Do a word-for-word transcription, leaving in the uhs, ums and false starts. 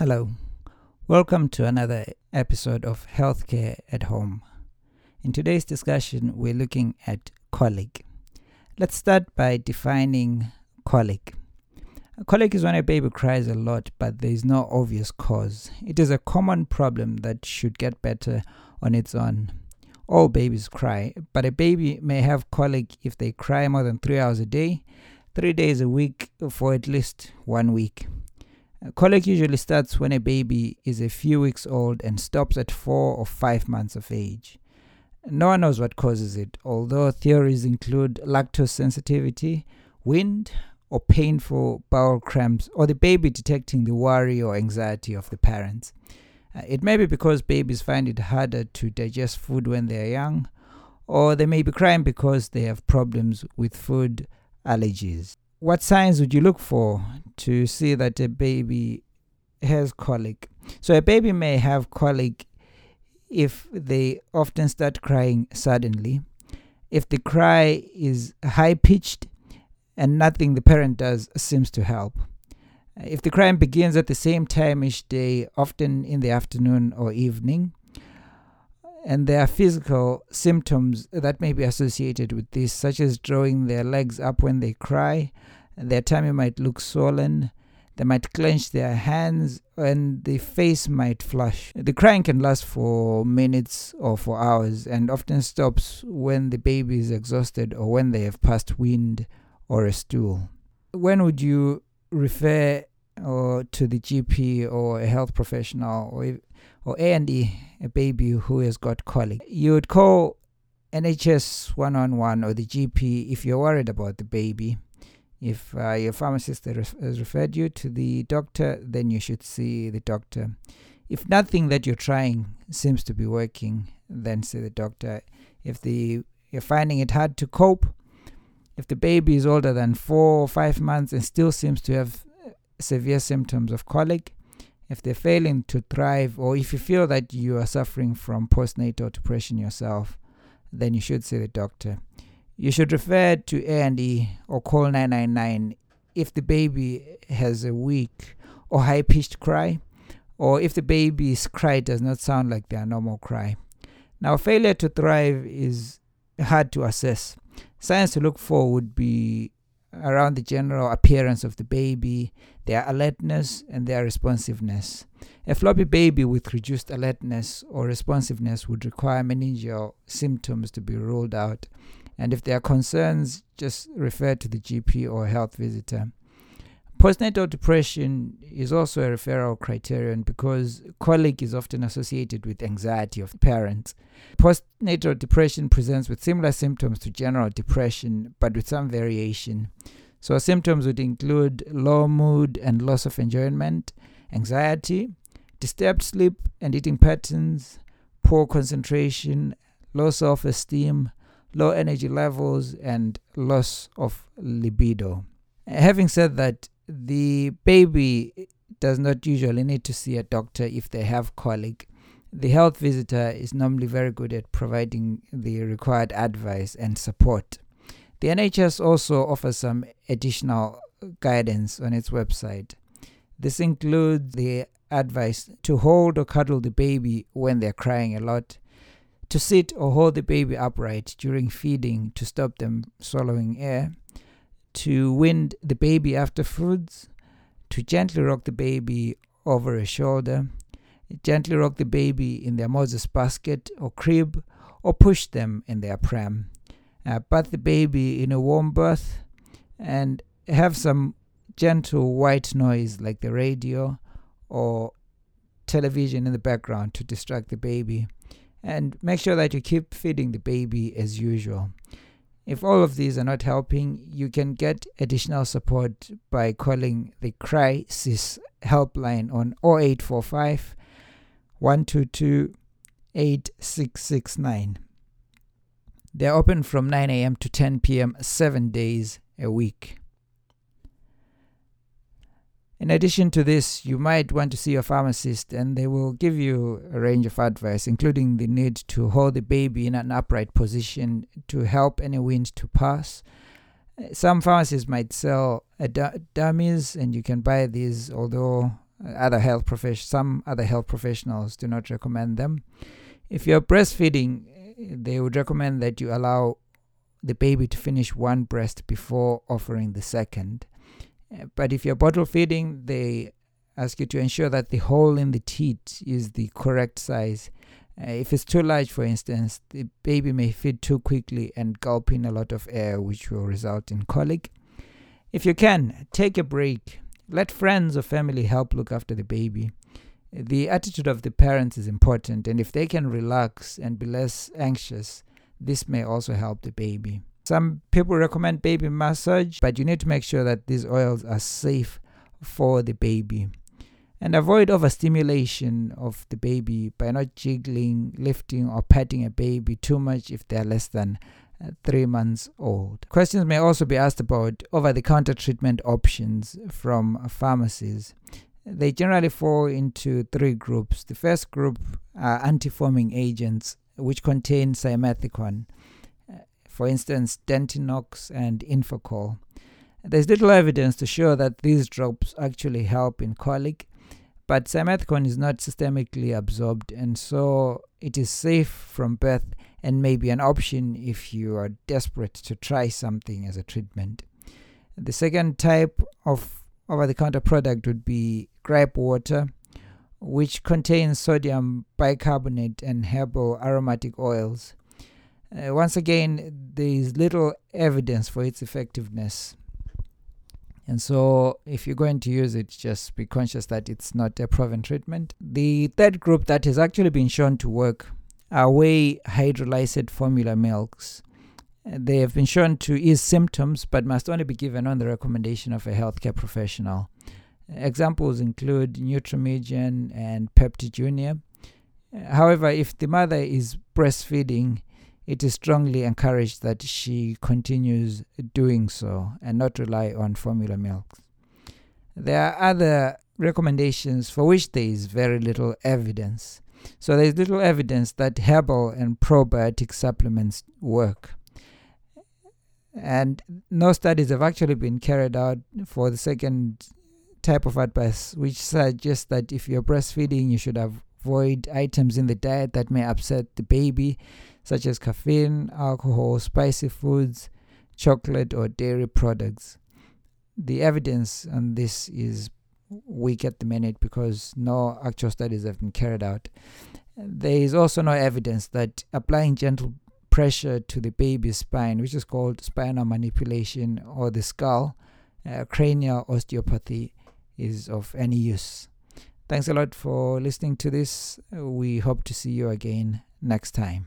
Hello, welcome to another episode of Healthcare at Home. In today's discussion, we're looking at colic. Let's start by defining colic. Colic is when a baby cries a lot, but there is no obvious cause. It is a common problem that should get better on its own. All babies cry, but a baby may have colic if they cry more than three hours a day, three days a week for at least one week. Colic usually starts when a baby is a few weeks old and stops at four or five months of age. No one knows what causes it, although theories include lactose sensitivity, wind, or painful bowel cramps, or the baby detecting the worry or anxiety of the parents. Uh, it may be because babies find it harder to digest food when they are young, or they may be crying because they have problems with food allergies. What signs would you look for to see that a baby has colic? So a baby may have colic if they often start crying suddenly, if the cry is high-pitched and nothing the parent does seems to help, if the crying begins at the same time each day, often in the afternoon or evening, and there are physical symptoms that may be associated with this, such as drawing their legs up when they cry, their tummy might look swollen, they might clench their hands, and the face might flush. The crying can last for minutes or for hours and often stops when the baby is exhausted or when they have passed wind or a stool. When would you refer or to the G P or a health professional or or A and E a baby who has got colic? You would call N H S one oh one or the G P if you're worried about the baby. If uh, your pharmacist has referred you to the doctor, then you should see the doctor. If nothing that you're trying seems to be working, then see the doctor. If the you're finding it hard to cope, if the baby is older than four or five months and still seems to have severe symptoms of colic, if they're failing to thrive, or if you feel that you are suffering from postnatal depression yourself, then you should see the doctor. You should refer to A and E or call nine nine nine if the baby has a weak or high-pitched cry, or if the baby's cry does not sound like their normal cry. Now, failure to thrive is hard to assess. Signs to look for would be around the general appearance of the baby, their alertness, and their responsiveness. A floppy baby with reduced alertness or responsiveness would require meningeal symptoms to be ruled out. And if there are concerns, just refer to the G P or health visitor. Postnatal depression is also a referral criterion because colic is often associated with anxiety of the parents. Postnatal depression presents with similar symptoms to general depression, but with some variation. So symptoms would include low mood and loss of enjoyment, anxiety, disturbed sleep and eating patterns, poor concentration, low self-esteem, low energy levels, and loss of libido. Having said that, the baby does not usually need to see a doctor if they have colic. The health visitor is normally very good at providing the required advice and support. The N H S also offers some additional guidance on its website. This includes the advice to hold or cuddle the baby when they're crying a lot, to sit or hold the baby upright during feeding to stop them swallowing air, to wind the baby after foods, to gently rock the baby over a shoulder, gently rock the baby in their Moses basket or crib, or push them in their pram. Uh, bath the baby in a warm bath and have some gentle white noise like the radio or television in the background to distract the baby. And make sure that you keep feeding the baby as usual. If all of these are not helping, you can get additional support by calling the Crisis Helpline on oh eight four five, one two two, eight six six nine. They're open from nine a.m. to ten p.m. seven days a week. In addition to this, you might want to see your pharmacist and they will give you a range of advice, including the need to hold the baby in an upright position to help any wind to pass. Some pharmacies might sell dummies and you can buy these, although Other health profession, some other health professionals do not recommend them. If you're breastfeeding, they would recommend that you allow the baby to finish one breast before offering the second. But if you're bottle feeding, they ask you to ensure that the hole in the teat is the correct size. Uh, if it's too large, for instance, the baby may feed too quickly and gulp in a lot of air, which will result in colic. If you can, take a break. Let friends or family help look after the baby. The attitude of the parents is important, and if they can relax and be less anxious, this may also help the baby. Some people recommend baby massage, but you need to make sure that these oils are safe for the baby. And avoid overstimulation of the baby by not jiggling, lifting, or patting a baby too much if they are less than three months old. Questions may also be asked about over-the-counter treatment options from pharmacies. They generally fall into three groups. The first group are antiforming agents, which contain simethicone, for instance, Dentinox and Infacol. There's little evidence to show that these drops actually help in colic, but simethicone is not systemically absorbed, and so it is safe from birth and may be an option if you are desperate to try something as a treatment. The second type of over-the-counter product would be gripe water, which contains sodium bicarbonate and herbal aromatic oils. Uh, once again, there is little evidence for its effectiveness. And so if you're going to use it, just be conscious that it's not a proven treatment. The third group that has actually been shown to work are whey hydrolysate formula milks. They have been shown to ease symptoms, but must only be given on the recommendation of a healthcare professional. Examples include Nutramigen and Pepti Junior. However, if the mother is breastfeeding, it is strongly encouraged that she continues doing so and not rely on formula milks. There are other recommendations for which there is very little evidence. So there is little evidence that herbal and probiotic supplements work. And no studies have actually been carried out for the second type of advice, which suggests that if you're breastfeeding, you should avoid items in the diet that may upset the baby, such as caffeine, alcohol, spicy foods, chocolate, or dairy products. The evidence on this is weak at the minute because no actual studies have been carried out. There is also no evidence that applying gentle pressure to the baby's spine, which is called spinal manipulation, or the skull, uh, cranial osteopathy, is of any use. Thanks a lot for listening to this. We hope to see you again next time.